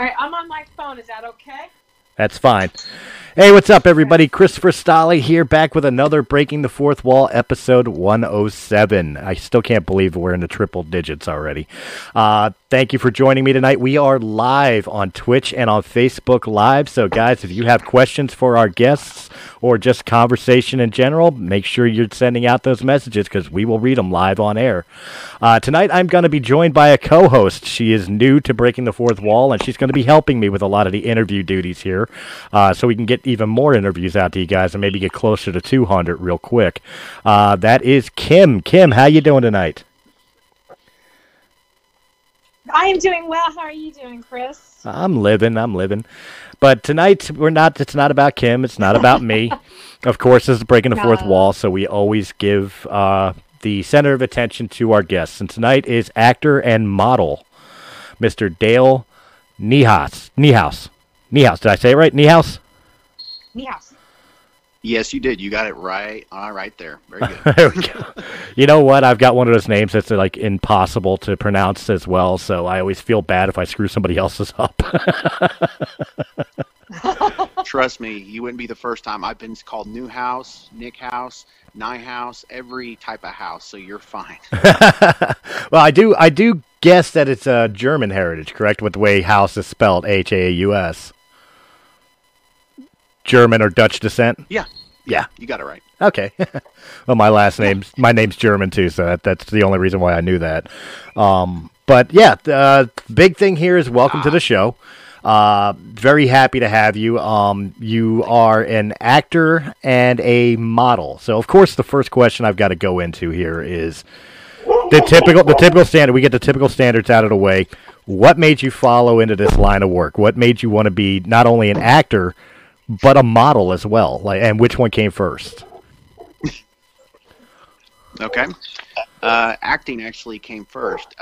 All right, I'm on my phone. Is that okay? That's fine. Hey, what's up, everybody? Christopher Stolle here, back with another Breaking the Fourth Wall, episode 107. I still can't believe we're in the triple digits already. Thank you for joining me tonight. We are live on Twitch and on Facebook Live, so guys, if you have questions for our guests or just conversation in general, make sure you're sending out those messages because we will read them live on air. Tonight, I'm going to be joined by a co-host. She is new to Breaking the Fourth Wall, and she's going to be helping me with a lot of the interview duties here, so we can get even more interviews out to you guys and maybe get closer to 200 real quick. That is Kim. Kim, how you doing tonight? I am doing well. How are you doing, Chris? I'm living. But tonight it's not about Kim, it's not about me. Of course, this is Breaking the Fourth Wall, so we always give the center of attention to our guests. And tonight is actor and model Mr. Dale Niehaus. Niehaus, did I say it right? Niehaus? Niehaus. Yes, you did. You got it right. Right there. Very good. There we go. You know what? I've got one of those names that's like impossible to pronounce as well, so I always feel bad if I screw somebody else's up. Trust me, you wouldn't be the first time. I've been called Newhouse, Nickhouse, Niehaus, every type of house, so you're fine. Well, I do guess that it's a German heritage, correct? With the way house is spelled, H-A-U-S. German or Dutch descent? Yeah. You got it right. Okay. Well, my name's German too, so that's the only reason why I knew that. But yeah, the big thing here is welcome to the show. Very happy to have you. You are an actor and a model. So of course, the first question I've got to go into here is the typical standard. We get the typical standards out of the way. What made you follow into this line of work? What made you want to be not only an actor but a model as well? And which one came first? Okay. Acting actually came first.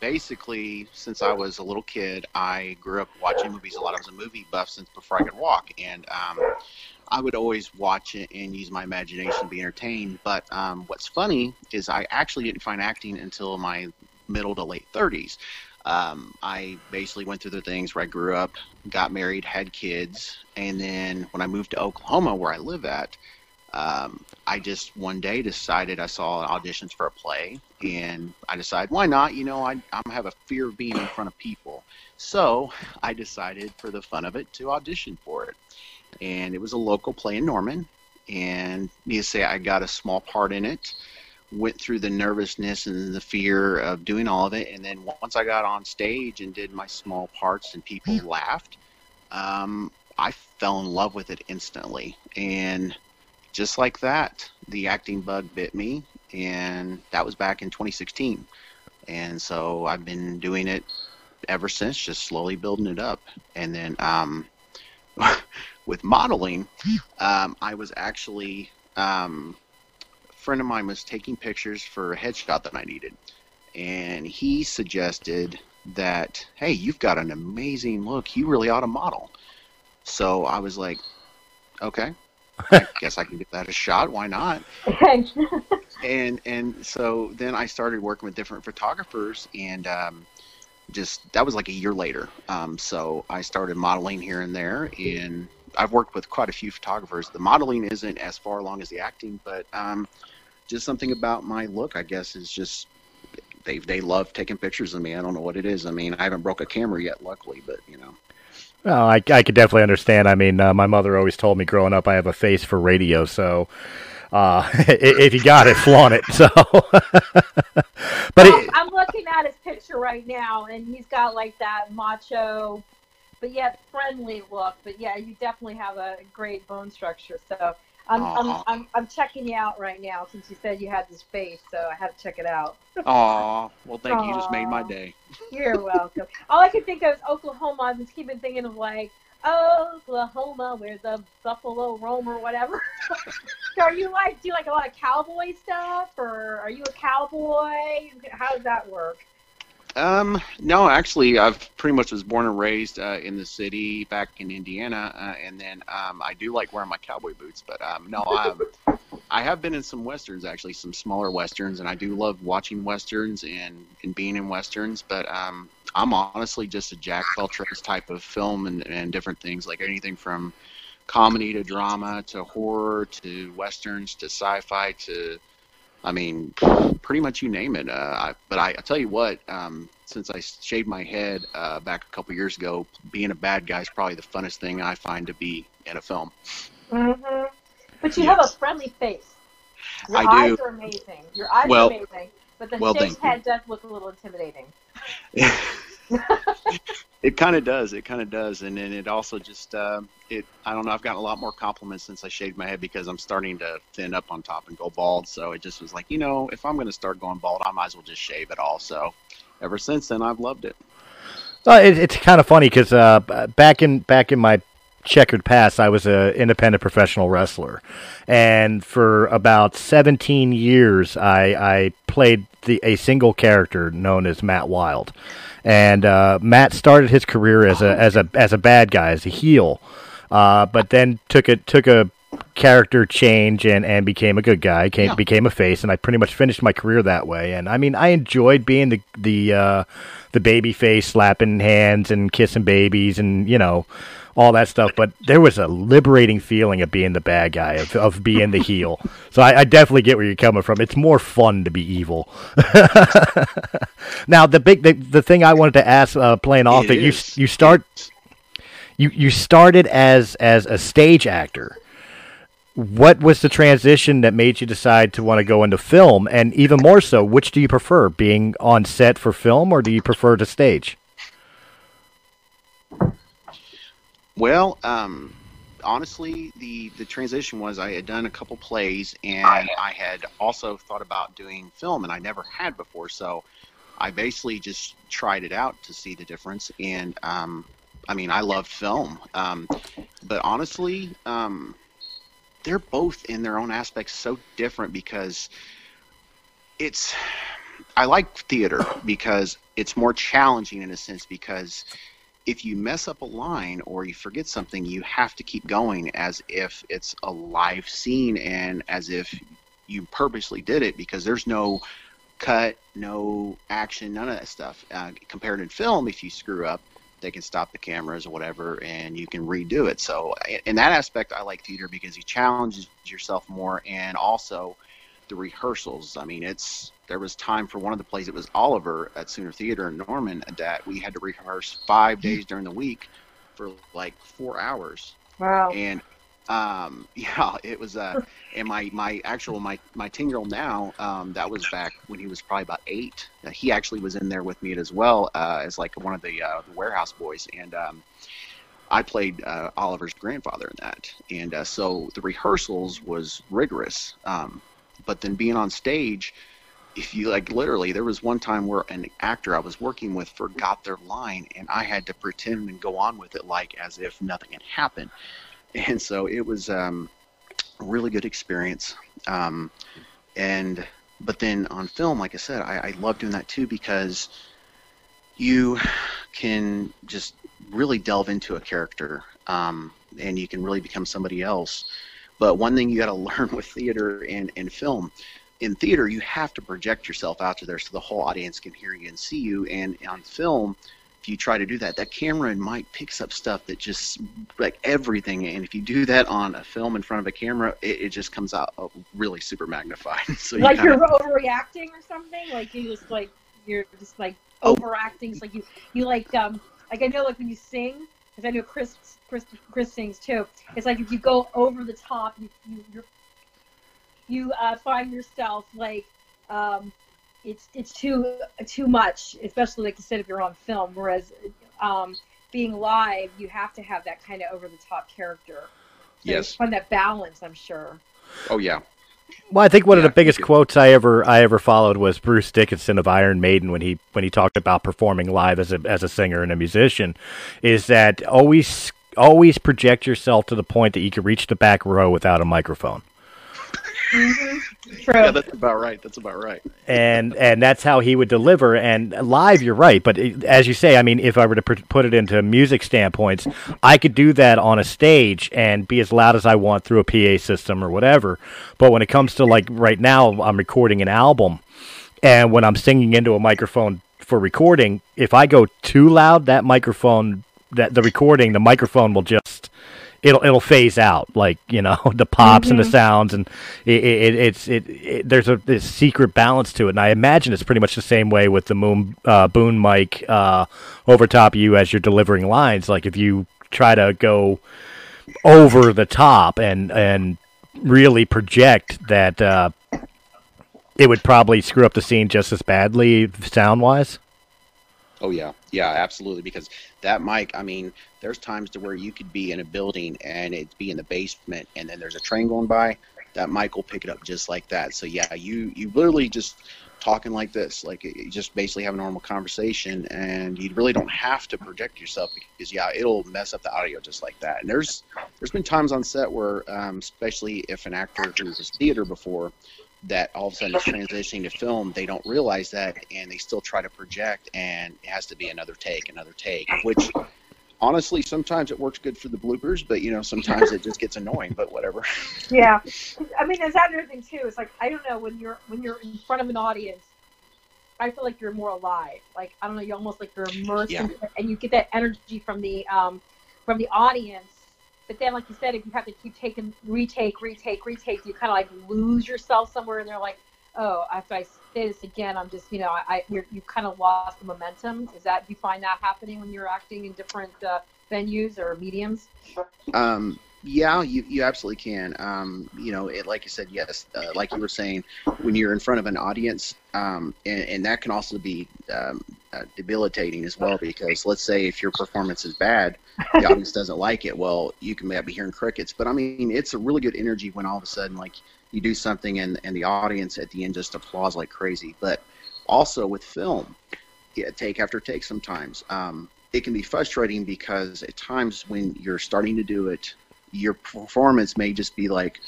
Basically, since I was a little kid, I grew up watching movies a lot. I was a movie buff since before I could walk. And I would always watch it and use my imagination to be entertained. But what's funny is I actually didn't find acting until my middle to late 30s. I basically went through the things where I grew up, got married, had kids, and then when I moved to Oklahoma, where I live at, I just one day decided I saw auditions for a play, and I decided, why not? You know, I have a fear of being in front of people, so I decided for the fun of it to audition for it, and it was a local play in Norman, and needless to say, I got a small part in it. Went through the nervousness and the fear of doing all of it, and then once I got on stage and did my small parts and people laughed, I fell in love with it instantly, and just like that, the acting bug bit me, and that was back in 2016, and so I've been doing it ever since, just slowly building it up. And then with modeling, I was actually friend of mine was taking pictures for a headshot that I needed, and he suggested that, hey, you've got an amazing look, you really ought to model. So I was like, okay, I guess I can give that a shot, why not? and so then I started working with different photographers, and that was like a year later. So I started modeling here and there, and I've worked with quite a few photographers. The modeling isn't as far along as the acting, but just something about my look, I guess, is just they love taking pictures of me. I don't know what it is. I mean, I haven't broke a camera yet, luckily, but you know. Well, I could definitely understand. I mean, my mother always told me growing up I have a face for radio, so if you got it, flaunt it. So, I'm looking at his picture right now, and he's got like that macho, but yet friendly look. But yeah, you definitely have a great bone structure. So I'm checking you out right now since you said you had the space, so I had to check it out. Aw, well, thank you. You just made my day. You're welcome. All I could think of is Oklahoma. I'm just keeping thinking of, like, Oklahoma, where the buffalo roam or whatever. So are you, like, do you like a lot of cowboy stuff, or are you a cowboy? How does that work? No, actually, I've pretty much was born and raised in the city back in Indiana, and then I do like wearing my cowboy boots, but no, I have been in some westerns, actually, some smaller westerns, and I do love watching westerns and being in westerns, but I'm honestly just a Jack Beltrame type of film and different things, like anything from comedy to drama to horror to westerns to sci-fi to... I mean, pretty much you name it. But I tell you what, since I shaved my head back a couple years ago, being a bad guy is probably the funnest thing I find to be in a film. Mm-hmm. But you have a friendly face. Your eyes are amazing. Your eyes are amazing. But the shaved head does look a little intimidating. It kind of does. It kind of does. And then it also just, I don't know, I've gotten a lot more compliments since I shaved my head because I'm starting to thin up on top and go bald. So it just was like, you know, if I'm going to start going bald, I might as well just shave it all. So ever since then, I've loved it. Well, it's kind of funny because back in my checkered past, I was an independent professional wrestler. And for about 17 years, I played a single character known as Matt Wilde. And Matt started his career as a bad guy, as a heel, but then took a character change and became a good guy, became a face, and I pretty much finished my career that way. And I mean, I enjoyed being the baby face, slapping hands and kissing babies, and you know, all that stuff, but there was a liberating feeling of being the bad guy, of being the heel. So I definitely get where you're coming from. It's more fun to be evil. Now, the thing I wanted to ask, playing off that you started as a stage actor. What was the transition that made you decide to want to go into film? And even more so, which do you prefer, being on set for film, or do you prefer to stage? Well, honestly, the transition was I had done a couple plays, and I had also thought about doing film, and I never had before, so I basically just tried it out to see the difference, and, I mean, I love film, but honestly, they're both in their own aspects so different because I like theater because it's more challenging in a sense because if you mess up a line or you forget something, you have to keep going as if it's a live scene and as if you purposely did it because there's no cut, no action, none of that stuff. Compared in film, if you screw up, they can stop the cameras or whatever and you can redo it. So in that aspect, I like theater because you challenge yourself more and also the rehearsals. I mean, there was time for one of the plays, it was Oliver at Sooner Theater in Norman, that we had to rehearse 5 days during the week for like 4 hours. Wow. And yeah, it was and my 10-year-old now, that was back when he was probably about 8. He actually was in there with me as well, as like one of the warehouse boys, and I played Oliver's grandfather in that, and so the rehearsals was rigorous, but then being on stage, if you like, literally, there was one time where an actor I was working with forgot their line, and I had to pretend and go on with it like as if nothing had happened. And so it was a really good experience. But then on film, like I said, I love doing that too because you can just really delve into a character, and you can really become somebody else. But one thing you got to learn with theater and film. In theater, you have to project yourself out to there so the whole audience can hear you and see you. And on film, if you try to do that, that camera might pick up stuff that just like everything. And if you do that on a film in front of a camera, it just comes out really super magnified. So like you're overreacting or something. Like you're just like overacting. It's like you like I know like when you sing, because I know Chris sings too. It's like if you go over the top, you find yourself like it's too much, especially like you said if you're on film. Whereas being live, you have to have that kind of over the top character. So yes, find that balance, I'm sure. Oh yeah. Well, I think one of the biggest quotes I ever followed was Bruce Dickinson of Iron Maiden when he talked about performing live as a singer and a musician, is that always project yourself to the point that you can reach the back row without a microphone. Mm-hmm. True. Yeah, that's about right. That's about right. And that's how he would deliver. And live, you're right. But as you say, I mean, if I were to put it into music standpoints, I could do that on a stage and be as loud as I want through a PA system or whatever. But when it comes to, like, right now, I'm recording an album, and when I'm singing into a microphone for recording, if I go too loud, that microphone, the microphone will just... It'll phase out, like, you know, the pops and the sounds, and it's there's this secret balance to it, and I imagine it's pretty much the same way with the boom mic over top of you as you're delivering lines. Like, if you try to go over the top and really project that, it would probably screw up the scene just as badly sound wise. Oh yeah, absolutely. Because that mic, I mean, there's times to where you could be in a building and it'd be in the basement, and then there's a train going by. That mic will pick it up just like that. So yeah, you literally just talking like this, like you just basically have a normal conversation, and you really don't have to project yourself because it'll mess up the audio just like that. And there's been times on set where, especially if an actor who was theater before, that all of a sudden is transitioning to film, they don't realize that, and they still try to project, and it has to be another take, which honestly sometimes it works good for the bloopers, but sometimes it just gets annoying, but whatever. Yeah, I mean, there's that other thing too. It's like, I don't know, when you're in front of an audience, I feel like you're more alive. Like, I don't know, you almost like you're immersed in it, and you get that energy from the audience. But then, like you said, if you have to keep taking, retake, you kind of like lose yourself somewhere, and they're like, "Oh, after I say this again, I'm just, you kind of lost the momentum." Is that, do you find that happening when you're acting in different venues or mediums? Yeah, you absolutely can. Like you said, yes. Like you were saying, when you're in front of an audience, and that can also be debilitating as well, because let's say if your performance is bad, the audience doesn't like it, well, you can be hearing crickets. But I mean, it's a really good energy when all of a sudden, like, you do something and the audience at the end just applauds like crazy. But also with film, take after take sometimes, it can be frustrating because at times when you're starting to do it, your performance may just be like,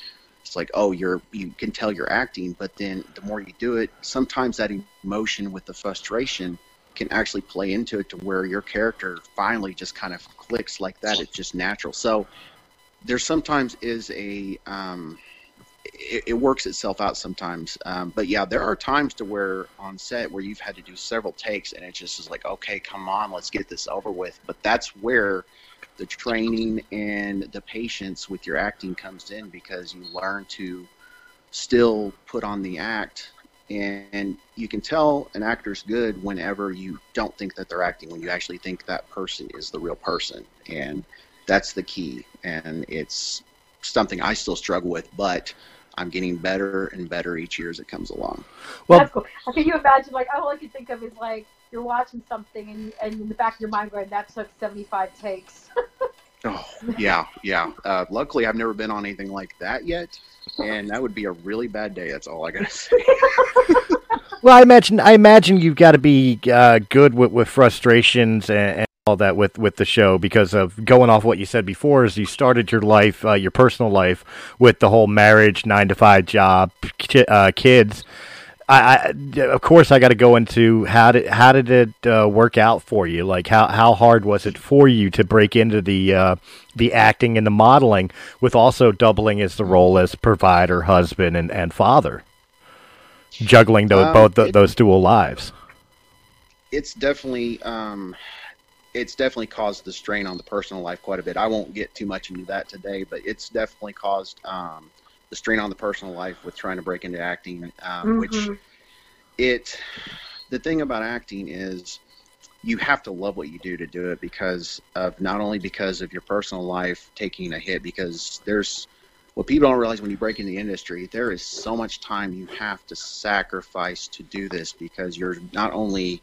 it's like, oh, you can tell you're acting, but then the more you do it, sometimes that emotion with the frustration can actually play into it to where your character finally just kind of clicks like that. It's just natural. So there sometimes is a it works itself out sometimes. But yeah, there are times to where on set where you've had to do several takes, and it just is like, okay, come on, let's get this over with. But that's where the training and the patience with your acting comes in, because you learn to still put on the act. And you can tell an actor's good whenever you don't think that they're acting, when you actually think that person is the real person. And that's the key. And it's something I still struggle with, but I'm getting better and better each year as it comes along. Well, that's cool. Can you imagine, like, all I can think of is, like, you're watching something and in the back of your mind going, that took 75 takes. Oh, yeah. Luckily, I've never been on anything like that yet, and that would be a really bad day. That's all I gotta say. Well, I imagine you've got to be good with frustrations and all that with the show, because of going off what you said before, is you started your life, your personal life, with the whole marriage, 9-to-5 job, kids. Of course, I got to go into how did it work out for you? Like, how hard was it for you to break into the acting and the modeling, with also doubling as the role as provider, husband, and father, juggling those dual lives? It's definitely caused the strain on the personal life quite a bit. I won't get too much into that today, but it's definitely caused the strain on the personal life with trying to break into acting, the thing about acting is you have to love what you do to do it, because of not only because of your personal life taking a hit, because there's, what people don't realize when you break into the industry, there is so much time you have to sacrifice to do this, because you're not only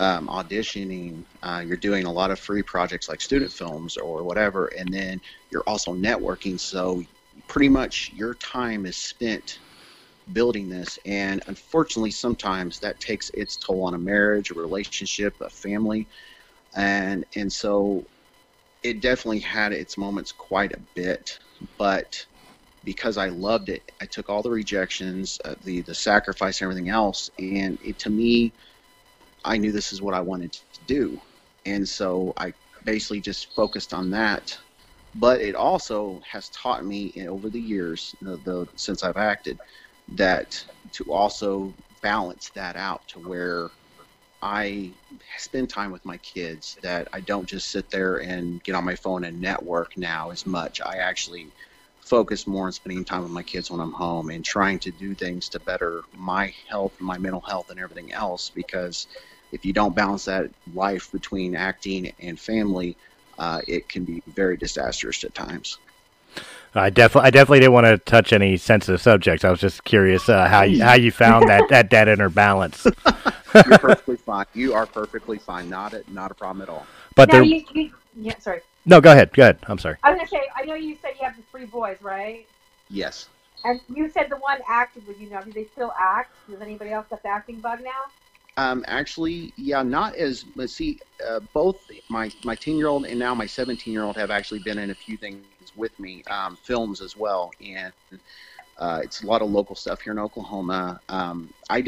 auditioning, you're doing a lot of free projects like student films or whatever, and then you're also networking. So pretty much your time is spent building this, and unfortunately sometimes that takes its toll on a marriage, a relationship, a family, and so it definitely had its moments quite a bit. But because I loved it, I took all the rejections, the sacrifice, and everything else, and it, to me, I knew this is what I wanted to do, and so I basically just focused on that. But it also has taught me over the years, since I've acted, that to also balance that out to where I spend time with my kids, that I don't just sit there and get on my phone and network now as much. I actually focus more on spending time with my kids when I'm home and trying to do things to better my health, my mental health, and everything else, because if you don't balance that life between acting and family, it can be very disastrous at times. I definitely didn't want to touch any sensitive subjects. I was just curious how you found that inner balance. You're perfectly fine. You are perfectly fine. Not a problem at all. But there, yeah, sorry. No, go ahead. Go ahead. I'm sorry. I was gonna say, I know you said you have the 3 boys, right? Yes. And you said the one acted with you now. Do they still act? Does anybody else got the acting bug now? Actually, yeah, not as. Let's see. Both my 10-year-old and now my 17-year-old have actually been in a few things with me, films as well, and it's a lot of local stuff here in Oklahoma. I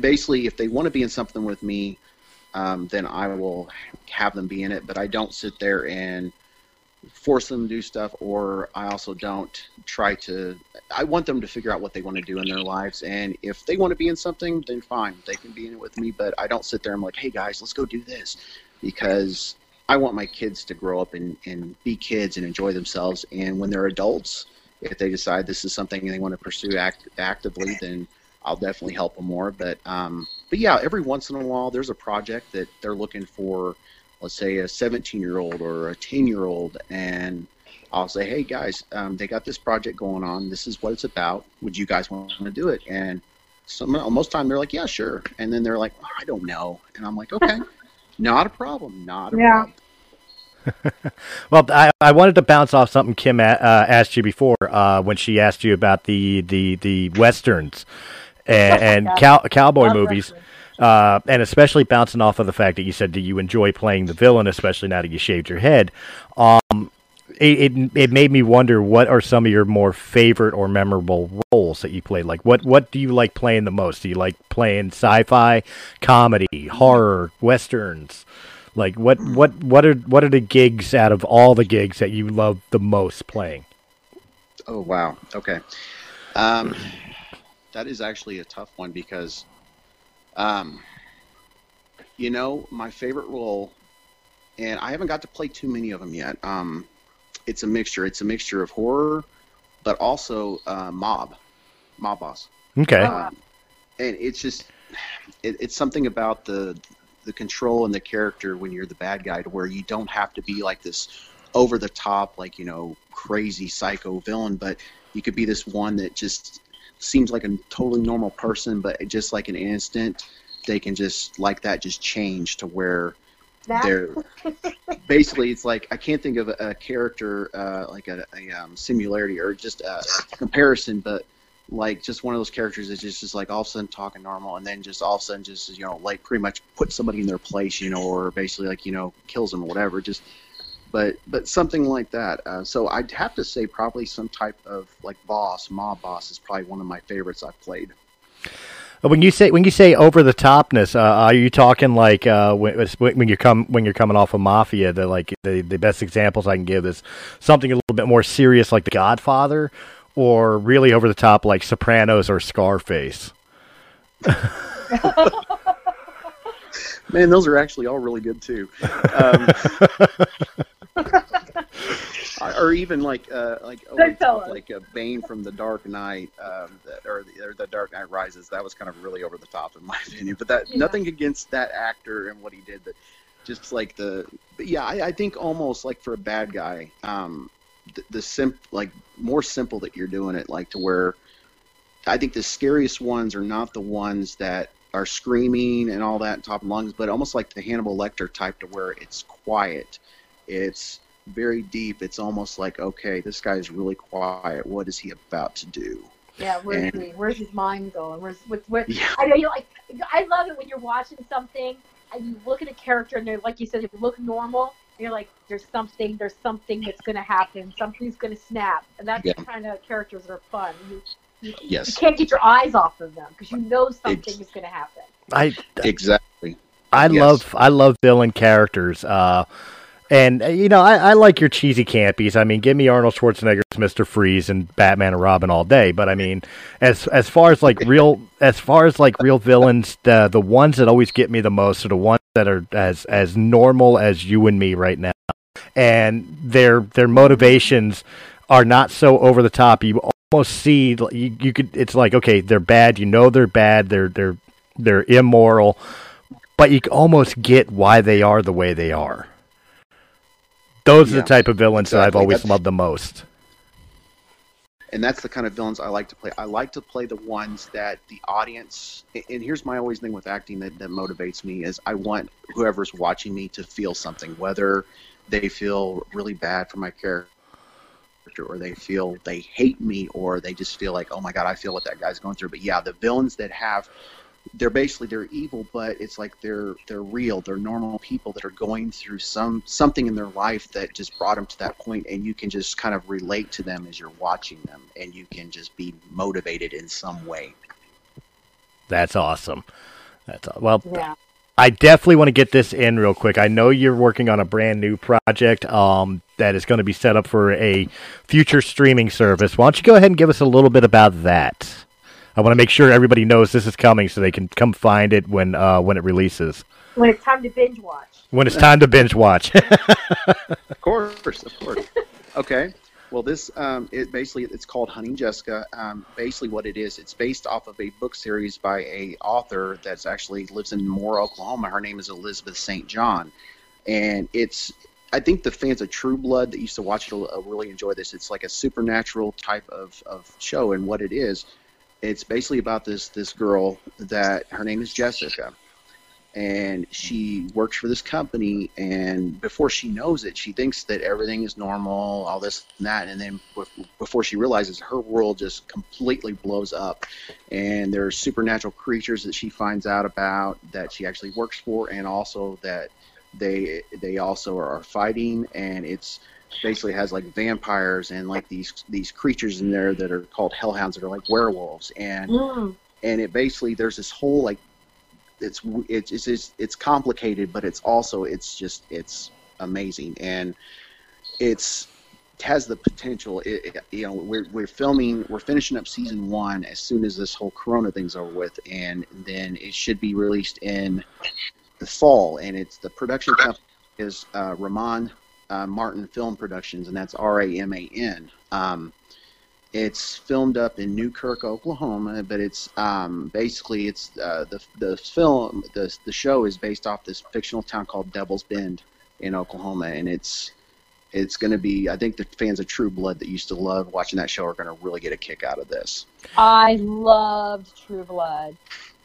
basically, if they want to be in something with me, then I will have them be in it, but I don't sit there and force them to do stuff, or I also don't try to. I want them to figure out what they want to do in their lives, and if they want to be in something, then fine, they can be in it with me, but I don't sit there and I'm like, hey guys, let's go do this, because I want my kids to grow up and be kids and enjoy themselves, and when they're adults, if they decide this is something they want to pursue actively, then I'll definitely help them more. But yeah, every once in a while there's a project that they're looking for, let's say a 17-year-old or a 10-year-old, and I'll say, hey guys, they got this project going on, this is what it's about, would you guys want to do it? And most time they're like, yeah, sure, and then they're like, oh, I don't know, and I'm like, okay. Not a problem. Not a problem. Well, I wanted to bounce off something Kim asked you before when she asked you about the westerns and cowboy movies, and especially bouncing off of the fact that you said that you enjoy playing the villain, especially now that you shaved your head. It made me wonder, what are some of your more favorite or memorable roles that you played? Like, what do you like playing the most? Do you like playing sci-fi, comedy, horror, westerns? Like, what are the gigs out of all the gigs that you love the most playing? Oh, wow. Okay. That is actually a tough one because, you know, my favorite role, and I haven't got to play too many of them yet, it's a mixture. It's a mixture of horror, but also mob boss. Okay. And it's just, it's something about the control and the character when you're the bad guy, to where you don't have to be like this over the top, like, you know, crazy psycho villain, but you could be this one that just seems like a totally normal person, but just like an instant, they can just like that just change to where. They're basically, it's like I can't think of a character like a similarity or just a comparison, but like just one of those characters that just is like all of a sudden talking normal, and then just all of a sudden just, you know, like pretty much put somebody in their place, you know, or basically like, you know, kills them or whatever. Just but something like that. So I'd have to say probably some type of like mob boss is probably one of my favorites I've played. When you say over the topness, are you talking like when you're coming off of Mafia? The best examples I can give is something a little bit more serious, like The Godfather, or really over the top, like Sopranos or Scarface. Man, those are actually all really good too. Or even like Bane from The Dark Knight, or The Dark Knight Rises. That was kind of really over the top in my opinion. But that, yeah. Nothing against that actor and what he did, but just like I think almost like for a bad guy, more simple that you're doing it, like to where I think the scariest ones are not the ones that are screaming and all that, top of lungs, but almost like the Hannibal Lecter type, to where it's quiet, it's very deep. It's almost like, okay, this guy is really quiet. What is he about to do? Yeah, where's his mind going? Where's I know, you know, like, I love it when you're watching something and you look at a character and they're, like you said, they look normal. And you're like, there's something that's going to happen. Something's going to snap. And that's the kind of characters that are fun. You can't get your eyes off of them because you know something is going to happen. I love villain characters. And, you know, I like your cheesy campies. I mean, give me Arnold Schwarzenegger's Mr. Freeze and Batman and Robin all day. But I mean, as far as like real villains, the ones that always get me the most are the ones that are as normal as you and me right now, and their motivations are not so over the top. You almost see you could. It's like, okay, they're bad. You know, they're bad. They're immoral, but you almost get why they are the way they are. Those are the type of villains that I've always loved the most. And that's the kind of villains I like to play. I like to play the ones that the audience... And here's my always thing with acting that motivates me is I want whoever's watching me to feel something, whether they feel really bad for my character or they feel they hate me or they just feel like, oh my God, I feel what that guy's going through. But yeah, the villains that have... they're evil, but it's like they're real. They're normal people that are going through something in their life that just brought them to that point, and you can just kind of relate to them as you're watching them, and you can just be motivated in some way. That's awesome. Well, yeah. I definitely want to get this in real quick. I know you're working on a brand new project that is going to be set up for a future streaming service. Why don't you go ahead and give us a little bit about that? I want to make sure everybody knows this is coming so they can come find it when it releases. When it's time to binge watch. When it's time to binge watch. Of course. Okay. Well, this it's called Hunting Jessica. Basically what it is, it's based off of a book series by a author that's actually lives in Moore, Oklahoma. Her name is Elizabeth St. John. And it's... I think the fans of True Blood that used to watch it will really enjoy this. It's like a supernatural type of show, and what it is... It's basically about this girl that her name is Jessica, and she works for this company, and before she knows it, she thinks that everything is normal, all this and that, and then before she realizes, her world just completely blows up, and there are supernatural creatures that she finds out about that she actually works for, and also that they also are fighting, and it's... basically has like vampires and like these creatures in there that are called hellhounds that are like werewolves and it basically there's this whole like it's complicated, but it's amazing, and it has the potential. We're finishing up season 1 as soon as this whole corona thing's over with, and then it should be released in the fall, and it's the production company is Ramon Martin Film Productions, and that's R-A-M-A-N. It's filmed up in Newkirk, Oklahoma, but it's basically it's the show is based off this fictional town called Devil's Bend in Oklahoma, and it's going to be, I think the fans of True Blood that used to love watching that show are going to really get a kick out of this. I loved True Blood.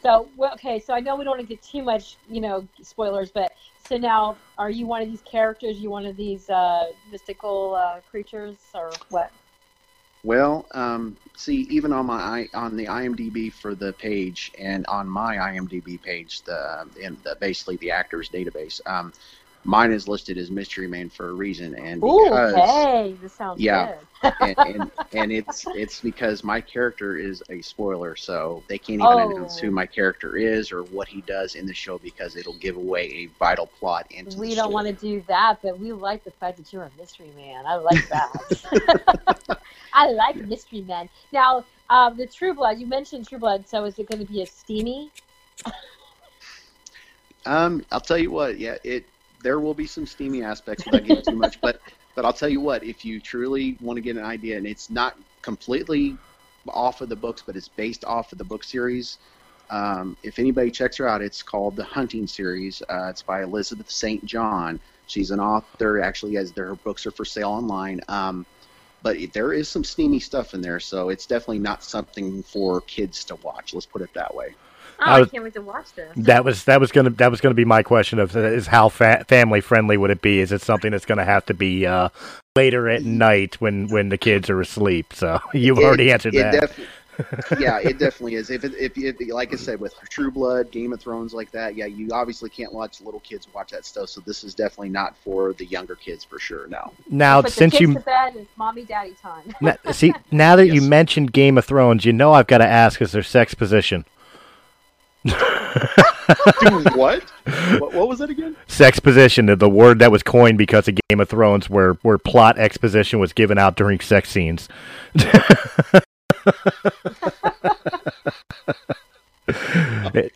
So, okay, so I know we don't want to get too much, you know, spoilers, but so now, are you one of these characters? You one of these mystical creatures, or what? Well, see, even on the IMDb for the page, and on my IMDb page, basically the actors database, mine is listed as Mystery Man for a reason, and because this sounds good. and it's because my character is a spoiler, so they can't even announce who my character is or what he does in the show because it'll give away a vital plot into the story. We don't want to do that, but we like the fact that you're a Mystery Man. I like that. I like Mystery Men. Now, the True Blood. You mentioned True Blood, so is it going to be a steamy? I'll tell you what. Yeah, there will be some steamy aspects without getting too much, but I'll tell you what, if you truly want to get an idea, and it's not completely off of the books, but it's based off of the book series, if anybody checks her out, it's called The Hunting Series. It's by Elizabeth St. John. She's an author, actually, as her books are for sale online. But there is some steamy stuff in there, so it's definitely not something for kids to watch. Let's put it that way. I can't wait to watch this. That was gonna be my question of is how family friendly would it be? Is it something that's gonna have to be later at night when the kids are asleep? So you've already answered that. Yeah, it definitely is. If like I said, with True Blood, Game of Thrones, like that, yeah, you obviously can't watch little kids watch that stuff. So this is definitely not for the younger kids for sure. No. Now but since the kids you to bed, it's mommy daddy time. now that yes. You mentioned Game of Thrones, you know I've got to ask: is their sex position? Dude, what? What was that again? Sex position, the word that was coined because of Game of Thrones, where plot exposition was given out during sex scenes.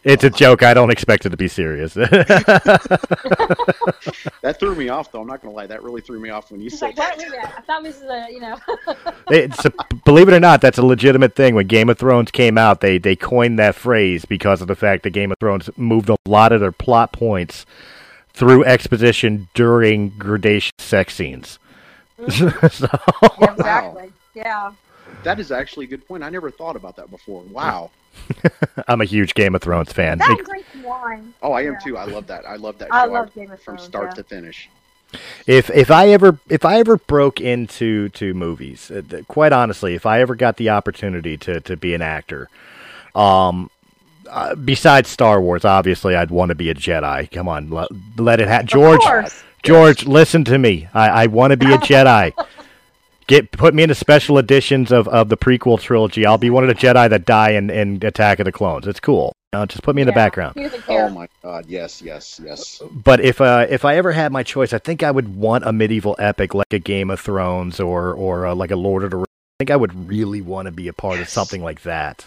It's a joke. I don't expect it to be serious. That threw me off, though. I'm not going to lie. That really threw me off when you said that. I thought this was believe it or not, that's a legitimate thing. When Game of Thrones came out, they coined that phrase because of the fact that Game of Thrones moved a lot of their plot points through exposition during gradation sex scenes. Mm-hmm. Yeah, exactly. Wow. Yeah. That is actually a good point. I never thought about that before. Wow. I'm a huge Game of Thrones fan. That's great wine. Oh, I am too. I love that. I love that show. I love Game of Thrones, from start to finish. If I ever broke into movies, quite honestly, if I ever got the opportunity to be an actor, besides Star Wars, obviously, I'd want to be a Jedi. Come on, let it happen. George, listen to me. I want to be a Jedi. Put me into special editions of the prequel trilogy. I'll be one of the Jedi that die in Attack of the Clones. It's cool. Just put me in the background. Oh my God! Yes. But if I ever had my choice, I think I would want a medieval epic like a Game of Thrones or like a Lord of the Rings. I think I would really want to be a part of something like that.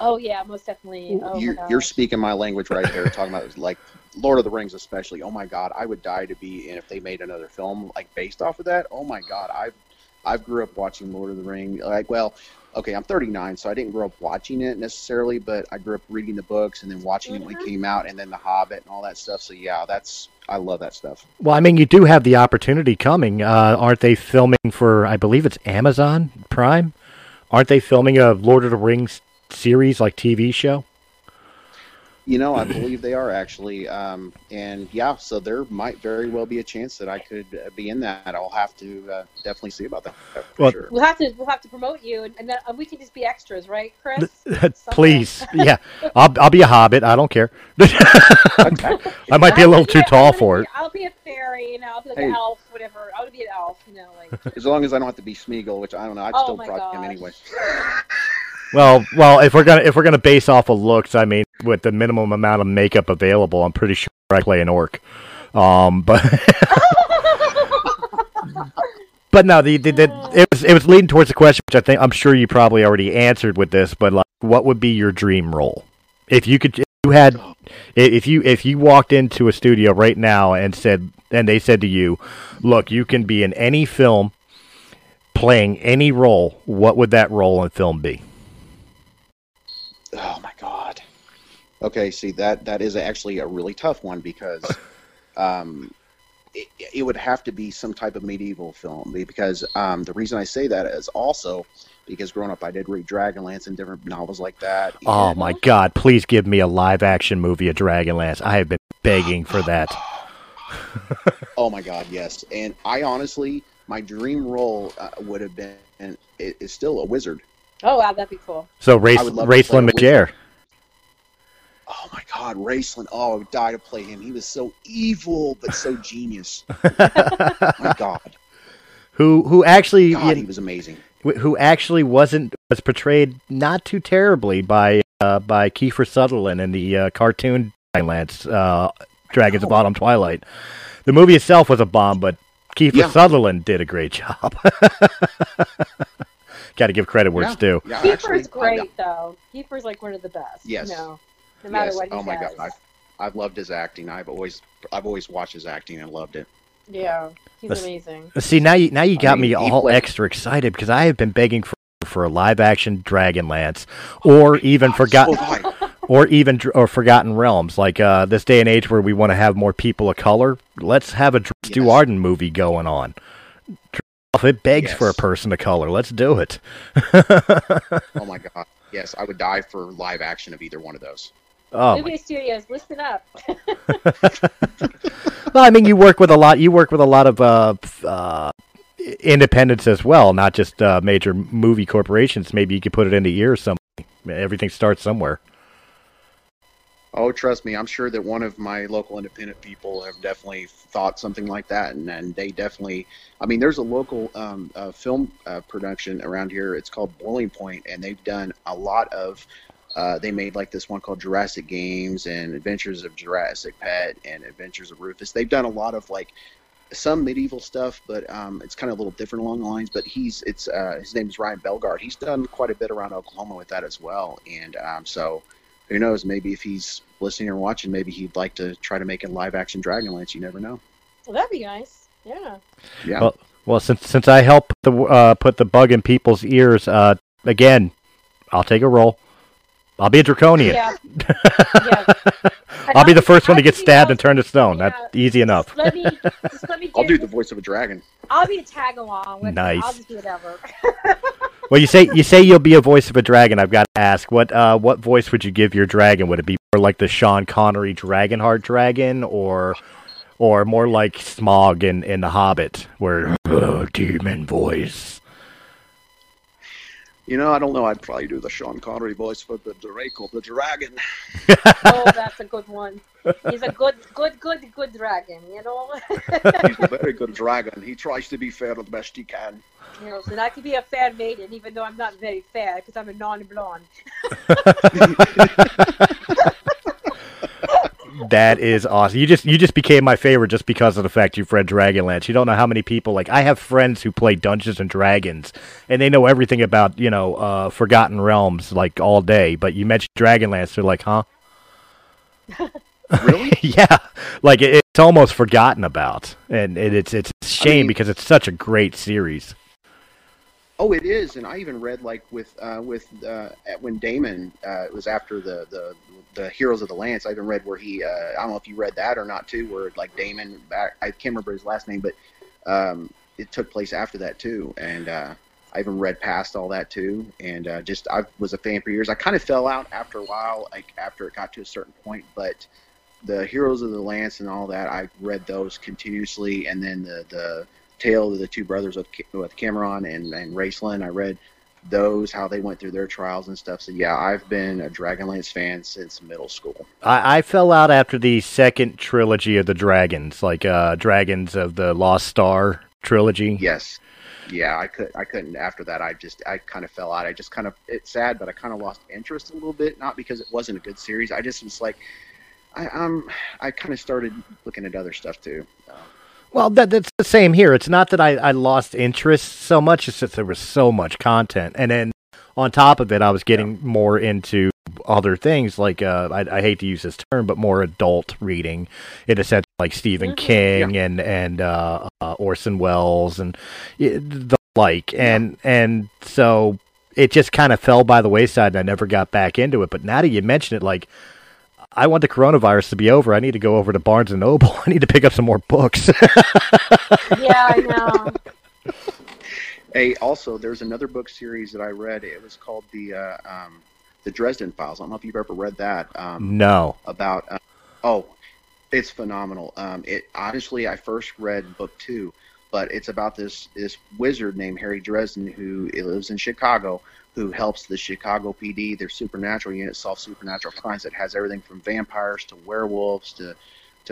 Oh yeah, most definitely. Oh, you're speaking my language right there. Talking about like Lord of the Rings, especially. Oh my God, I would die to be. And if they made another film like based off of that, oh my God, I've grew up watching Lord of the Rings. Like, well, okay, I'm 39, so I didn't grow up watching it necessarily, but I grew up reading the books and then watching it when it came out, and then The Hobbit and all that stuff. So yeah, I love that stuff. Well, I mean, you do have the opportunity coming. Aren't they filming for? I believe it's Amazon Prime. Aren't they filming a Lord of the Rings series, like TV show? You know, I believe they are actually, and yeah, so there might very well be a chance that I could be in that. I'll have to definitely see about that. Well, sure. We'll have to promote you, and then we can just be extras, right, Chris? Please, yeah, I'll be a hobbit. I don't care. I might be a little too tall for it. I'll be a fairy, you know. I'll be like an elf, whatever. I'll be an elf, you know, like. As long as I don't have to be Smeagol, which I don't know. I'd still probably him anyway. Well, if we're gonna base off of looks, I mean, with the minimum amount of makeup available, I'm pretty sure I play an orc. But but no, it was leading towards the question, which I'm sure you probably already answered with this. But like, what would be your dream role if you walked into a studio right now and they said to you, look, you can be in any film, playing any role. What would that role in film be? Oh my God. Okay, see that is actually a really tough one because it would have to be some type of medieval film because the reason I say that is also because growing up I did read Dragonlance and different novels like that. Oh my God, please give me a live action movie of Dragonlance. I have been begging for that. Oh my God, yes. And I honestly, my dream role would have been, and it is still, a wizard. Oh, wow, that'd be cool. So, Raistlin Majere. Oh, my God, Raistlin. Oh, I would die to play him. He was so evil, but so genius. My God. Who actually... God, he was amazing. Who actually was portrayed not too terribly by Kiefer Sutherland in the cartoon Dragons of Autumn Twilight. The movie itself was a bomb, but Kiefer Sutherland did a great job. Got to give credit where it's due. Yeah, Kiefer's great, though. Kiefer's like one of the best. Yes. You know, no matter what he does. Oh my God, I've loved his acting. I've always watched his acting and loved it. Yeah, he's amazing. See, now you got me all extra excited because I have been begging for a live action Dragonlance, or even Forgotten, or Forgotten Realms. Like this day and age where we want to have more people of color, let's have a Stu Arden movie going on. It begs for a person of color. Let's do it. Oh my God. Yes, I would die for live action of either one of those. Oh, movie studios, listen up. Well, I mean, you work with a lot. You work with a lot of independents as well, not just major movie corporations. Maybe you could put it in the ear or something. Everything starts somewhere. Oh, trust me, I'm sure that one of my local independent people have definitely thought something like that, and they definitely, I mean, there's a local film production around here. It's called Boiling Point, and they've done a lot of, they made like this one called Jurassic Games and Adventures of Jurassic Pet and Adventures of Rufus. They've done a lot of like some medieval stuff, but it's kind of a little different along the lines. But his name is Ryan Belgard. He's done quite a bit around Oklahoma with that as well, and so. Who knows? Maybe if he's listening or watching, maybe he'd like to try to make a live-action Dragonlance. You never know. Well, that'd be nice. Yeah. Yeah. Well, since I help put the bug in people's ears, again, I'll take a role. I'll be a draconian. Yeah. Yeah. I'll be the first one to get stabbed and turned to stone. Yeah. That's easy enough. Just let me I'll do the voice of a dragon. I'll be a tag-along. Nice. I'll just do whatever. Well, you say you'll be a voice of a dragon. I've got to ask, what voice would you give your dragon? Would it be more like the Sean Connery Dragonheart dragon, or more like Smaug in The Hobbit, where demon voice? You know, I don't know. I'd probably do the Sean Connery voice for the Draco, the dragon. Oh, that's a good one. He's a good dragon, you know? He's a very good dragon. He tries to be fair the best he can. You know, so I could be a fair maiden, even though I'm not very fair, because I'm a non-blonde. That is awesome. You just became my favorite just because of the fact you've read Dragonlance. You don't know how many people, like, I have friends who play Dungeons and Dragons, and they know everything about, you know, Forgotten Realms, like, all day. But you mentioned Dragonlance, they're like, huh? Really? Yeah. Like, it's almost forgotten about. And it's a shame, because it's such a great series. Oh, it is, and I even read, like, with when Daemon was after the Heroes of the Lance, I even read where he, I don't know if you read that or not, too, where, like, Daemon, I can't remember his last name, but it took place after that, too, and I even read past all that, too, and I was a fan for years. I kind of fell out after a while, like, after it got to a certain point, but the Heroes of the Lance and all that, I read those continuously, and then the Tale of the Two Brothers with Cameron and Raistlin. I read those, how they went through their trials and stuff. So, yeah, I've been a Dragonlance fan since middle school. I fell out after the second trilogy of the Dragons, like Dragons of the Lost Star trilogy. Yes. Yeah, I couldn't. After that, I kind of fell out. I just kind of, it's sad, but I kind of lost interest a little bit, not because it wasn't a good series. I just was like, I kind of started looking at other stuff, too. Well, that's the same here. It's not that I lost interest so much. It's just there was so much content. And then on top of it, I was getting more into other things. Like, I hate to use this term, but more adult reading in a sense, like Stephen King and Orson Welles and the like. And so it just kind of fell by the wayside, and I never got back into it. But now that you mention it, like, I want the coronavirus to be over. I need to go over to Barnes & Noble. I need to pick up some more books. Yeah, I know. Hey, also, there's another book series that I read. It was called the Dresden Files. I don't know if you've ever read that. No. About it's phenomenal. Honestly, I first read book 2, but it's about this wizard named Harry Dresden who lives in Chicago, who helps the Chicago PD, their supernatural unit, solve supernatural crimes. That has everything from vampires to werewolves to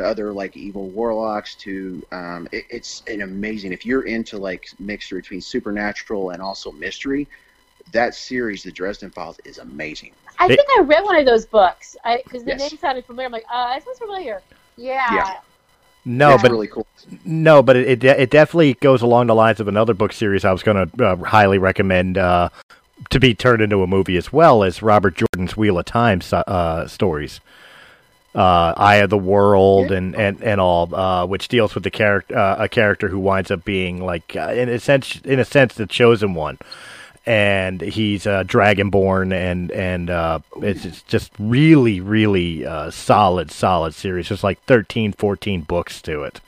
other, like, evil warlocks to it's an amazing. If you're into, like, mixture between supernatural and also mystery, that series, The Dresden Files, is amazing. I think I read one of those books because the name sounded familiar. I'm like, that sounds familiar. Yeah. No, that's really cool. No, but it definitely goes along the lines of another book series I was going to highly recommend to be turned into a movie as well, as Robert Jordan's Wheel of Time stories. Eye of the World and all, which deals with the a character who winds up being, like, in a sense, the chosen one. And he's dragonborn, and it's just really, really solid series. There's like 13, 14 books to it.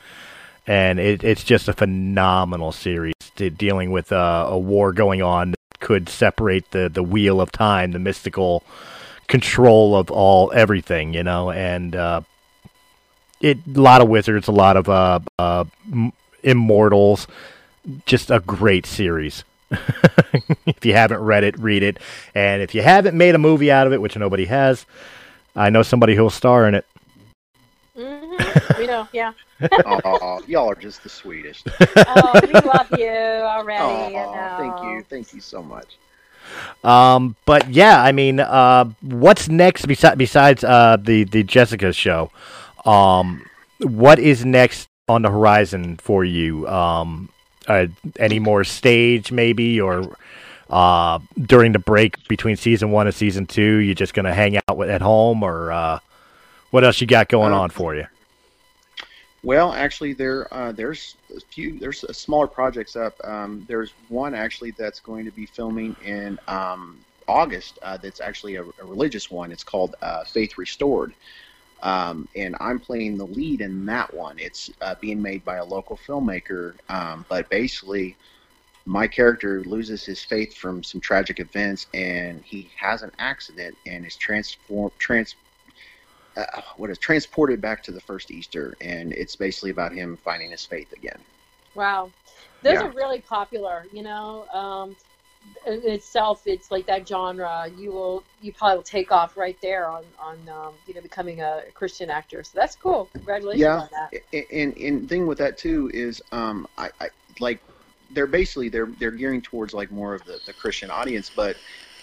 And it's just a phenomenal series dealing with a war going on could separate the wheel of time, the mystical control of everything, you know, and a lot of wizards, a lot of immortals, just a great series. If you haven't read it, read it, and if you haven't made a movie out of it, which nobody has, I know somebody who'll star in it. Mm-hmm. We know, yeah. Aww, y'all are just the sweetest. Oh, we love you already. Aww, thank you so much. But yeah, I mean, what's next besides the Jessica show? What is next on the horizon for you? Any more stage maybe, or during the break between season 1 and season 2, you just gonna hang out at home, or what else you got going on for you? Well, actually, there's smaller projects up. There's one actually that's going to be filming in August. That's actually a religious one. It's called Faith Restored, and I'm playing the lead in that one. It's being made by a local filmmaker, but basically, my character loses his faith from some tragic events, and he has an accident and is transported back to the first Easter, and it's basically about him finding his faith again. Wow, those are really popular. You know, in itself, it's like that genre. You probably will take off right there on you know, becoming a Christian actor. So that's cool. Congratulations on that. Yeah, and thing with that too is I like they're gearing towards like more of the Christian audience, but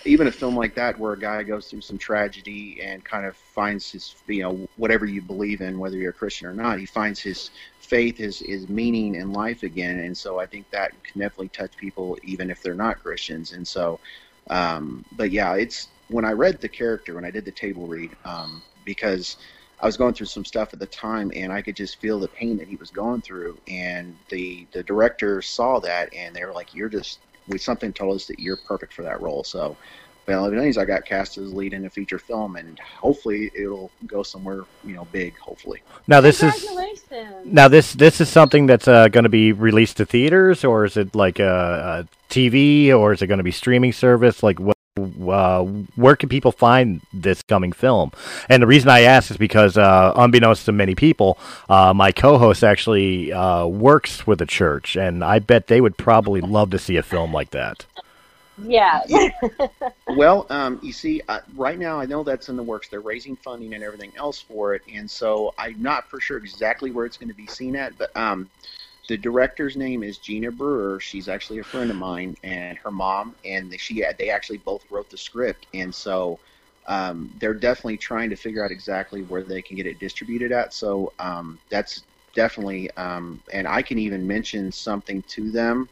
even a film like that where a guy goes through some tragedy and kind of finds his, you know, whatever you believe in, whether you're a Christian or not, he finds his faith, his meaning in life again. And so I think that can definitely touch people even if they're not Christians. And so, but yeah, it's, when I read the character, when I did the table read, because I was going through some stuff at the time and I could just feel the pain that he was going through. And the director saw that and they were like, something told us that you're perfect for that role. So, I got cast as lead in a feature film, and hopefully it'll go somewhere, you know, big. Hopefully. Now this is something that's going to be released to theaters, or is it like a TV, or is it going to be streaming service? Like, what? Where can people find this coming film? And the reason I ask is because, unbeknownst to many people, my co-host actually works with a church, and I bet they would probably love to see a film like that. Yeah. Well, you see, right now I know that's in the works. They're raising funding and everything else for it, and so I'm not for sure exactly where it's going to be seen at, but the director's name is Gina Brewer. She's actually a friend of mine, and her mom, and they actually both wrote the script. And so they're definitely trying to figure out exactly where they can get it distributed at. So that's definitely, and I can even mention something to them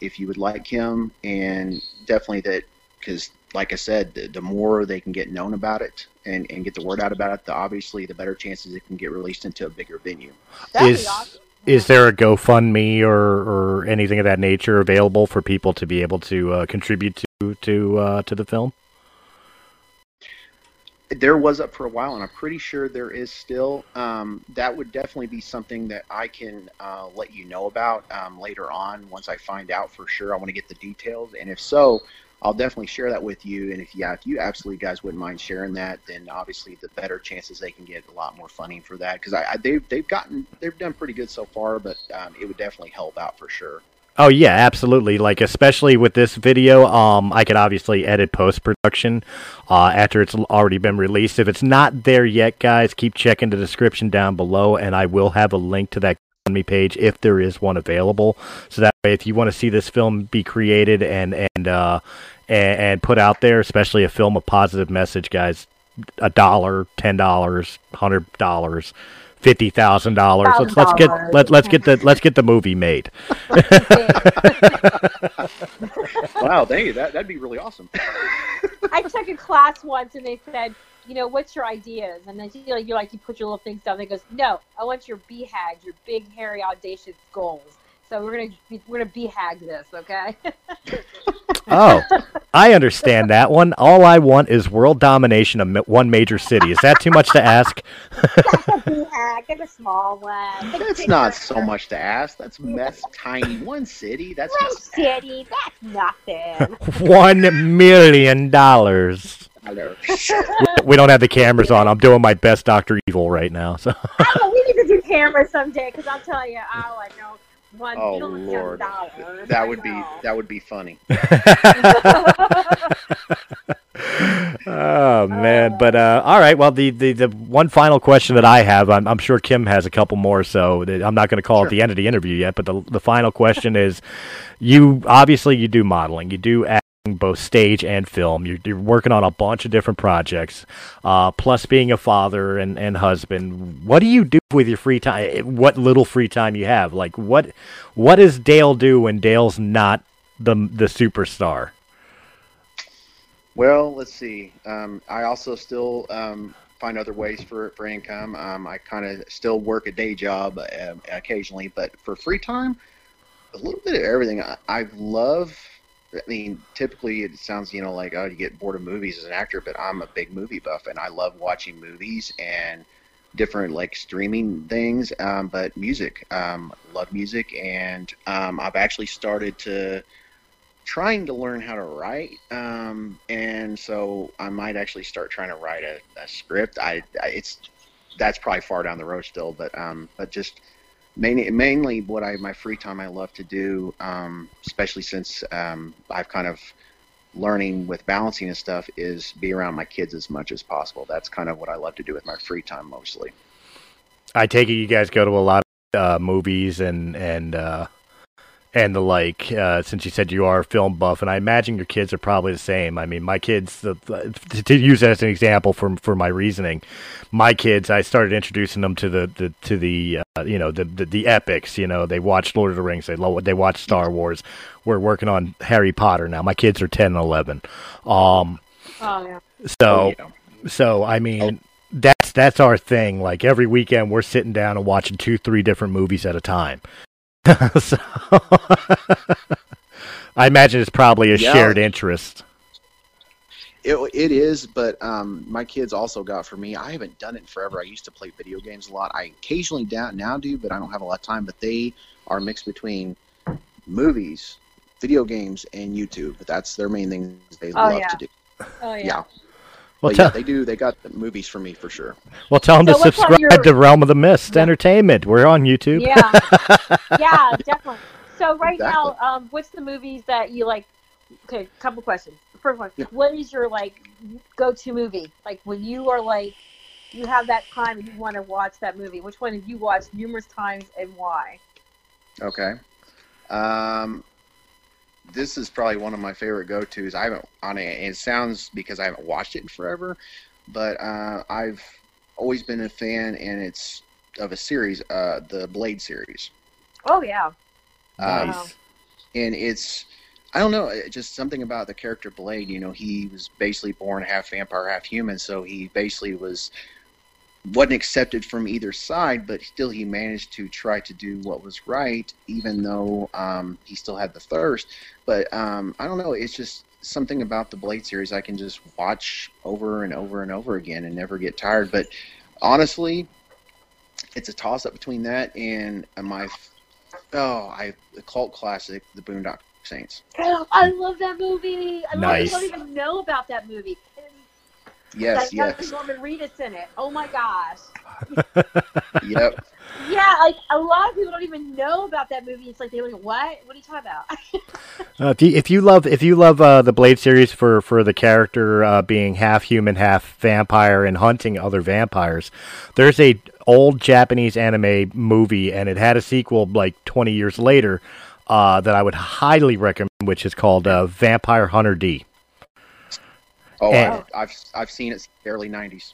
if you would like him. And definitely that, because like I said, the more they can get known about it and get the word out about it, the better chances it can get released into a bigger venue. That'd be awesome. Is there a GoFundMe or anything of that nature available for people to be able to contribute to the film? There was up for a while, and I'm pretty sure there is still. That would definitely be something that I can let you know about later on once I find out for sure. I want to get the details, and if so, I'll definitely share that with you. And if you absolutely guys wouldn't mind sharing that, then obviously the better chances they can get a lot more funding for that, because they've done pretty good so far, but it would definitely help out for sure. Oh yeah, absolutely. Like especially with this video, I could obviously edit post production after it's already been released. If it's not there yet, guys, keep checking the description down below, and I will have a link to that me page if there is one available, so that way if you want to see this film be created and put out there, especially a film of positive message, guys, $1, $10, $100, $50,000. Let's get the movie made. Wow, thank you. That'd be really awesome. I took a class once and they said, you know, what's your ideas? And then you put your little things down. They goes, no, I want your BHAGs, your big, hairy, audacious goals. So we're gonna BHAG this, okay? Oh, I understand that one. All I want is world domination of one major city. Is that too much to ask? That's a BHAG. It's a small one. That's not so much to ask. That's tiny. One city. That's one city. That's nothing. $1 million. We don't have the cameras on. I'm doing my best Dr. Evil right now. So. Oh, we need to do cameras someday, because I'll tell you, oh, I know. $1 million. That would be funny. Oh man, but all right. Well, the one final question that I have, I'm sure Kim has a couple more, so I'm not going to call it the end of the interview yet. But the final question is, you obviously do modeling, you do acting, both stage and film. You're working on a bunch of different projects, plus being a father and husband. What do you do with your free time? What little free time you have? Like what does Dale do when Dale's not the superstar? Well, let's see. I also still find other ways for income. I kind of still work a day job occasionally, but for free time, a little bit of everything. I love. I mean, typically it sounds, you know, like, oh, you get bored of movies as an actor, but I'm a big movie buff, and I love watching movies and different like streaming things, but music, love music, and I've actually started to trying to learn how to write, and so I might actually start trying to write a script. That's probably far down the road still, but just mainly what my free time I love to do, especially since I've kind of learning with balancing and stuff, is be around my kids as much as possible. That's kind of what I love to do with my free time mostly. I take it you guys go to a lot of movies and the like, since you said you are a film buff, and I imagine your kids are probably the same. I mean, my kids, to use that as an example for my reasoning, my kids, I started introducing them to the epics. You know, they watched Lord of the Rings, they watched Star Wars. We're working on Harry Potter now. My kids are 10 and 11. Oh, yeah. So I mean, that's our thing. Like every weekend, we're sitting down and watching 2-3 different movies at a time. So, I imagine it's probably a shared interest. It is, but my kids also got for me. I haven't done it in forever. I used to play video games a lot. I occasionally now do, but I don't have a lot of time. But they are mixed between movies, video games, and YouTube. But that's their main things they love to do. Oh yeah. Yeah. Well, they do. They got the movies for me for sure. Well, tell them to subscribe to Realm of the Mist Entertainment. We're on YouTube. Yeah, yeah, definitely. So now, what's the movies that you like? Okay, couple questions. First one, what is your like go-to movie? Like when you are like you have that time and you want to watch that movie, which one have you watched numerous times and why? Okay. This is probably one of my favorite go-tos. I haven't on it. It sounds because I haven't watched it in forever, but I've always been a fan, and it's of a series, the Blade series. Oh yeah. Wow. And it's I don't know, just something about the character Blade. You know, he was basically born half vampire, half human, so he basically wasn't accepted from either side, but still he managed to try to do what was right, even though he still had the thirst. But I don't know, it's just something about the Blade series I can just watch over and over and over again and never get tired. But honestly, it's a toss-up between that and the cult classic, The Boondock Saints. Oh, I love that movie. I don't even know about that movie. Yes. Norman Reedus in it. Oh my gosh. Yep. Yeah, like a lot of people don't even know about that movie. It's like they're like, "What? What are you talking about?" if you love the Blade series for the character being half human, half vampire, and hunting other vampires, there's a old Japanese anime movie, and it had a sequel like 20 years later that I would highly recommend, which is called Vampire Hunter D. Oh, and I've seen it since the early 90s.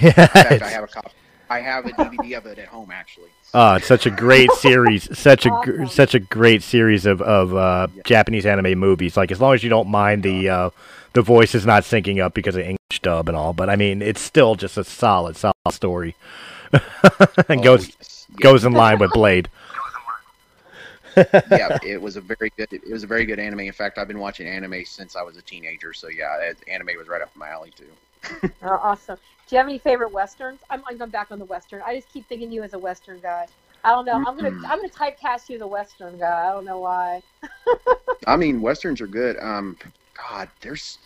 Yeah, in fact, I have a copy. I have a DVD of it at home, actually. Oh, it's such a great series, such a great series of Japanese anime movies. Like, as long as you don't mind the voice is not syncing up because of English dub and all, but I mean, it's still just a solid story, and goes in line with Blade. Yeah, it was a very good. It was a very good anime. In fact, I've been watching anime since I was a teenager. So yeah, anime was right up my alley too. Oh, awesome. Do you have any favorite westerns? I'm going back on the western. I just keep thinking you as a western guy. I don't know. I'm gonna typecast you as a western guy. I don't know why. I mean, westerns are good. God, there's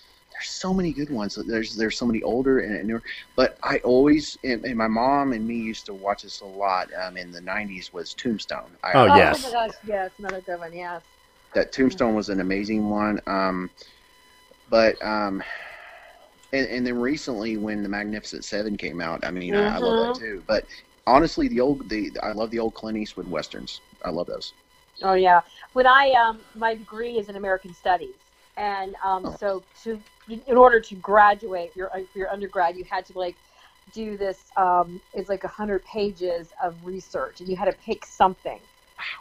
so many good ones. There's so many older and newer. But I always and my mom and me used to watch this a lot. In the '90s was Tombstone. Oh yes. Oh my gosh, yes, another good one. Yes. That Tombstone was an amazing one. And then recently when the Magnificent Seven came out, I mean, I love that too. But honestly, I love the old Clint Eastwood westerns. I love those. Oh yeah. When I my degree is in American Studies, and so in order to graduate your undergrad, you had to like do this. It's like 100 pages of research, and you had to pick something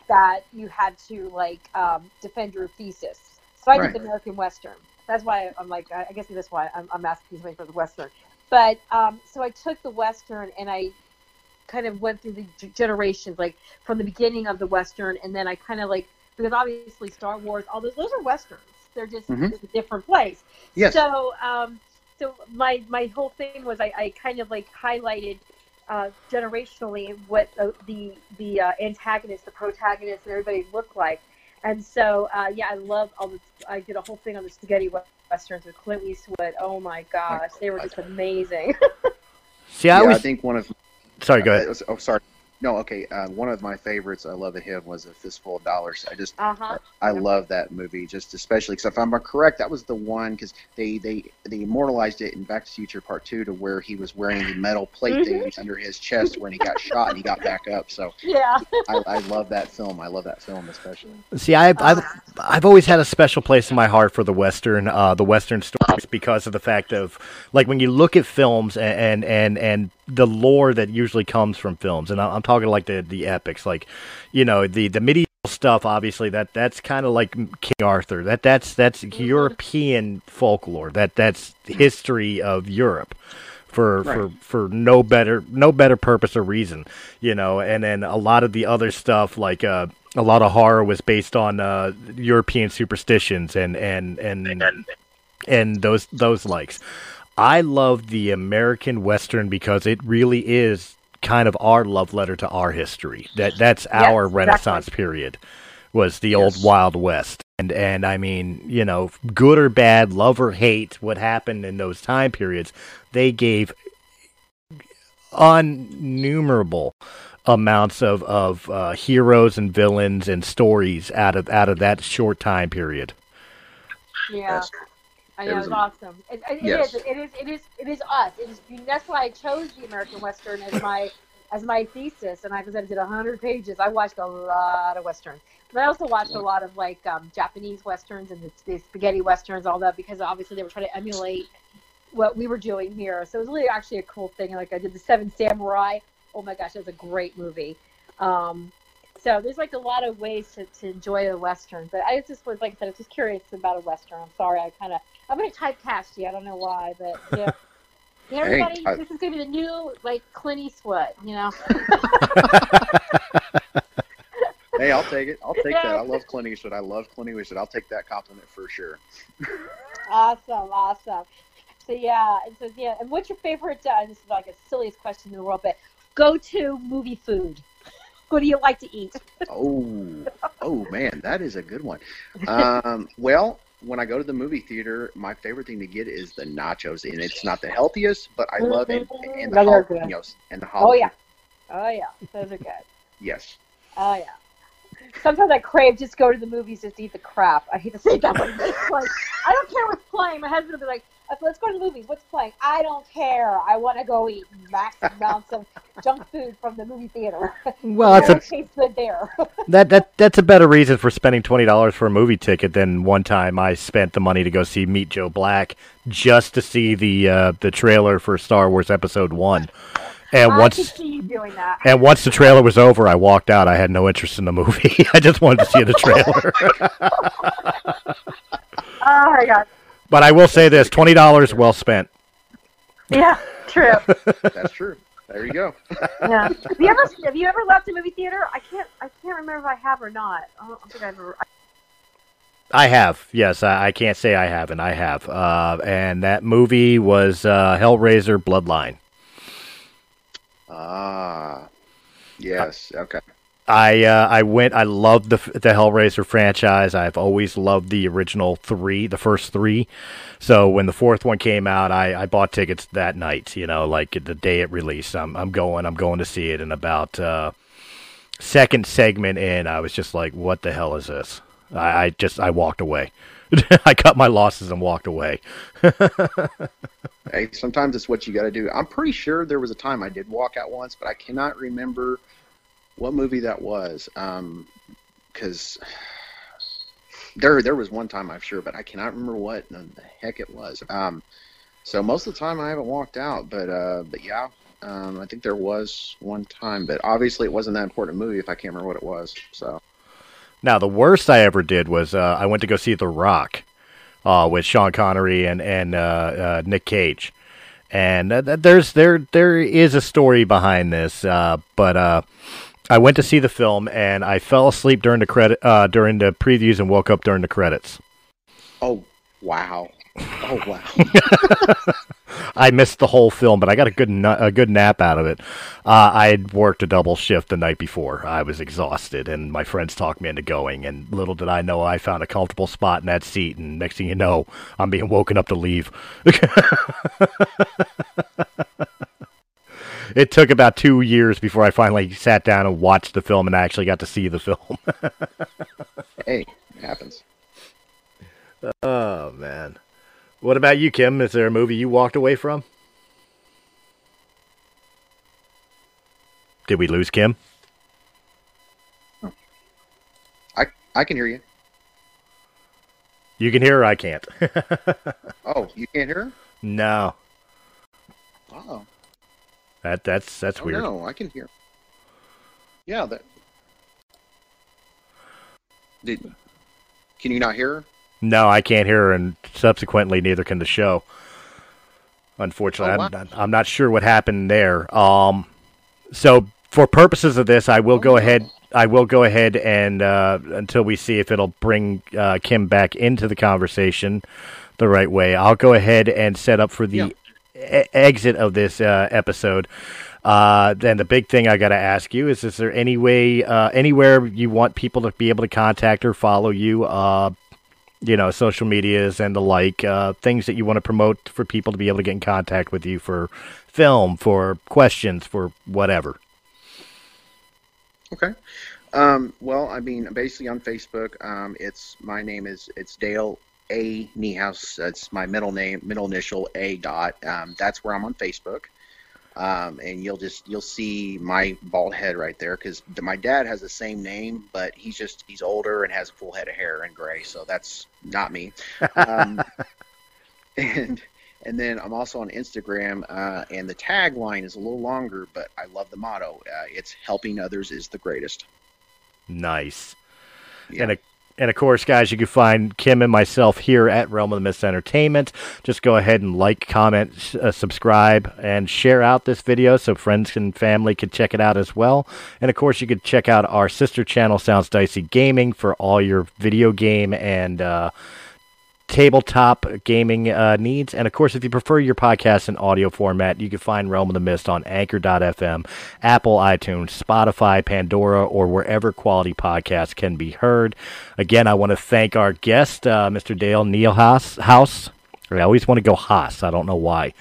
that you had to like defend your thesis. So I did the American Western. That's why I'm like, I guess this why I'm asking somebody for the western. But so I took the western and I kind of went through the generations, like from the beginning of the western, and then I kind of like, because obviously Star Wars, all those are westerns. They're just a different place. Yes. So so my whole thing was I kind of like highlighted generationally what the antagonist, the protagonist, and everybody looked like. And so, yeah, I love all the. I did a whole thing on the spaghetti westerns with Clint Eastwood. Oh my gosh, they were just amazing. See, I think one of. Sorry, go ahead. Oh, sorry. No, okay. One of my favorites, I love it. Him was A Fistful of Dollars. I just, I love that movie, just especially because if I'm correct, that was the one because they immortalized it in Back to the Future Part 2 to where he was wearing the metal plate things under his chest when he got shot and he got back up. So yeah, I love that film. I love that film especially. See, I've always had a special place in my heart for the western stories because of the fact of like when you look at films and the lore that usually comes from films, and I'm talking like the epics, like you know the medieval stuff. Obviously, that's kind of like King Arthur. That's European folklore. That's history of Europe, for no better purpose or reason, you know. And then a lot of the other stuff, like a lot of horror, was based on European superstitions and those likes. I love the American Western because it really is kind of our love letter to our history. That's our Renaissance period was the old Wild West. And I mean, you know, good or bad, love or hate, what happened in those time periods, they gave innumerable amounts of heroes and villains and stories out of that short time period. Yeah. I know, it's awesome. It is us. It is, that's why I chose the American Western as my thesis, and because I did 100 pages, I watched a lot of Westerns. But I also watched a lot of, like, Japanese Westerns and the spaghetti Westerns, all that, because obviously they were trying to emulate what we were doing here. So it was really actually a cool thing. Like, I did the Seven Samurai. Oh, my gosh, that was a great movie. So there's like a lot of ways to enjoy a Western, but I just was, like I said, I was just curious about a Western. I'm sorry, I'm going to typecast you. I don't know why, but yeah. Hey, everybody, this is going to be the new, like, Clint Eastwood, you know? Hey, I'll take it. I'll take that. I love Clint Eastwood. I'll take that compliment for sure. Awesome. So, yeah. And so, yeah. And what's your favorite, this is like the silliest question in the world, but go-to movie food? What do you like to eat? Oh man, that is a good one. Well, when I go to the movie theater, my favorite thing to get is the nachos, and it's not the healthiest, but I love it. And the jalapenos and the jalapenos. Oh yeah, those are good. Yes. Oh yeah. Sometimes I crave just go to the movies just to eat the crap. I hate to say that, but it's like I don't care what's playing. My husband will be like, "Let's go to the movies. What's playing?" I don't care. I want to go eat max amounts of junk food from the movie theater. Well, it tastes good there. that's a better reason for spending $20 for a movie ticket than one time I spent the money to go see Meet Joe Black just to see the trailer for Star Wars Episode 1. And once, I could see you doing that. And once the trailer was over, I walked out. I had no interest in the movie. I just wanted to see the trailer. Oh my God. But I will say this, $20 well spent. Yeah, true. That's true. There you go. Yeah. Have you ever left a movie theater? I can't remember if I have or not. I don't think I've ever. I have. Yes, I can't say I haven't. I have. And that movie was Hellraiser Bloodline. Ah. Yes. Okay. I went. I loved the Hellraiser franchise. I've always loved the original three, the first three. So when the fourth one came out, I bought tickets that night. You know, like the day it released. I'm going to see it. And about second segment in, I was just like, "What the hell is this?" I walked away. I cut my losses and walked away. Hey, sometimes it's what you got to do. I'm pretty sure there was a time I did walk out once, but I cannot remember what movie that was, because there was one time, I'm sure, but I cannot remember what the heck it was. So most of the time I haven't walked out, but yeah, I think there was one time, but obviously it wasn't that important a movie if I can't remember what it was. So now the worst I ever did was I went to go see The Rock with Sean Connery and Nick Cage, and there is a story behind this, but. I went to see the film and I fell asleep during the previews and woke up during the credits. Oh wow! Oh wow! I missed the whole film, but I got a good nap out of it. I had worked a double shift the night before. I was exhausted, and my friends talked me into going. And little did I know, I found a comfortable spot in that seat. And next thing you know, I'm being woken up to leave. It took about 2 years before I finally sat down and watched the film, and I actually got to see the film. Hey, it happens. Oh, man. What about you, Kim? Is there a movie you walked away from? Did we lose Kim? I can hear you. You can hear her? I can't. Oh, you can't hear her? No. Oh. That's weird. No, I can hear. Yeah, that. Can you not hear her? No, I can't hear her, and subsequently neither can the show. Unfortunately, I'm not sure what happened there. So for purposes of this, I will go ahead and until we see if it'll bring Kim back into the conversation the right way, I'll go ahead and set up for the. Yeah. Exit of this episode. Then the big thing I got to ask you is there any way, anywhere you want people to be able to contact or follow you, social medias and the like, things that you want to promote for people to be able to get in contact with you for film, for questions, for whatever? Okay. Well, I mean, basically on Facebook, it's Dale A. Niehaus. That's my middle initial A. dot. That's where I'm on Facebook, and you'll see my bald head right there because my dad has the same name, but he's older and has a full head of hair and gray, so that's not me. And then I'm also on Instagram, and the tagline is a little longer, but I love the motto. It's helping others is the greatest. Nice. Yeah. And, of course, guys, you can find Kim and myself here at Realm of the Mist Entertainment. Just go ahead and like, comment, subscribe, and share out this video so friends and family can check it out as well. And, of course, you can check out our sister channel, Sounds Dicey Gaming, for all your video game and tabletop gaming needs. And, of course, if you prefer your podcast in audio format, you can find Realm of the Mist on Anchor.fm, Apple, iTunes, Spotify, Pandora, or wherever quality podcasts can be heard. Again, I want to thank our guest, Mr. Dale Niehaus. I always want to go Haas. I don't know why.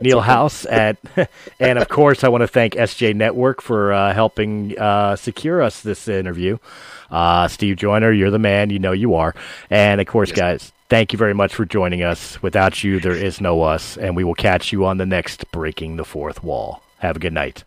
Niehaus. And, of course, I want to thank SJ Network for helping secure us this interview. Steve Joyner, you're the man. You know you are. And, of course, yes, guys, thank you very much for joining us. Without you, there is no us. And we will catch you on the next Breaking the Fourth Wall. Have a good night.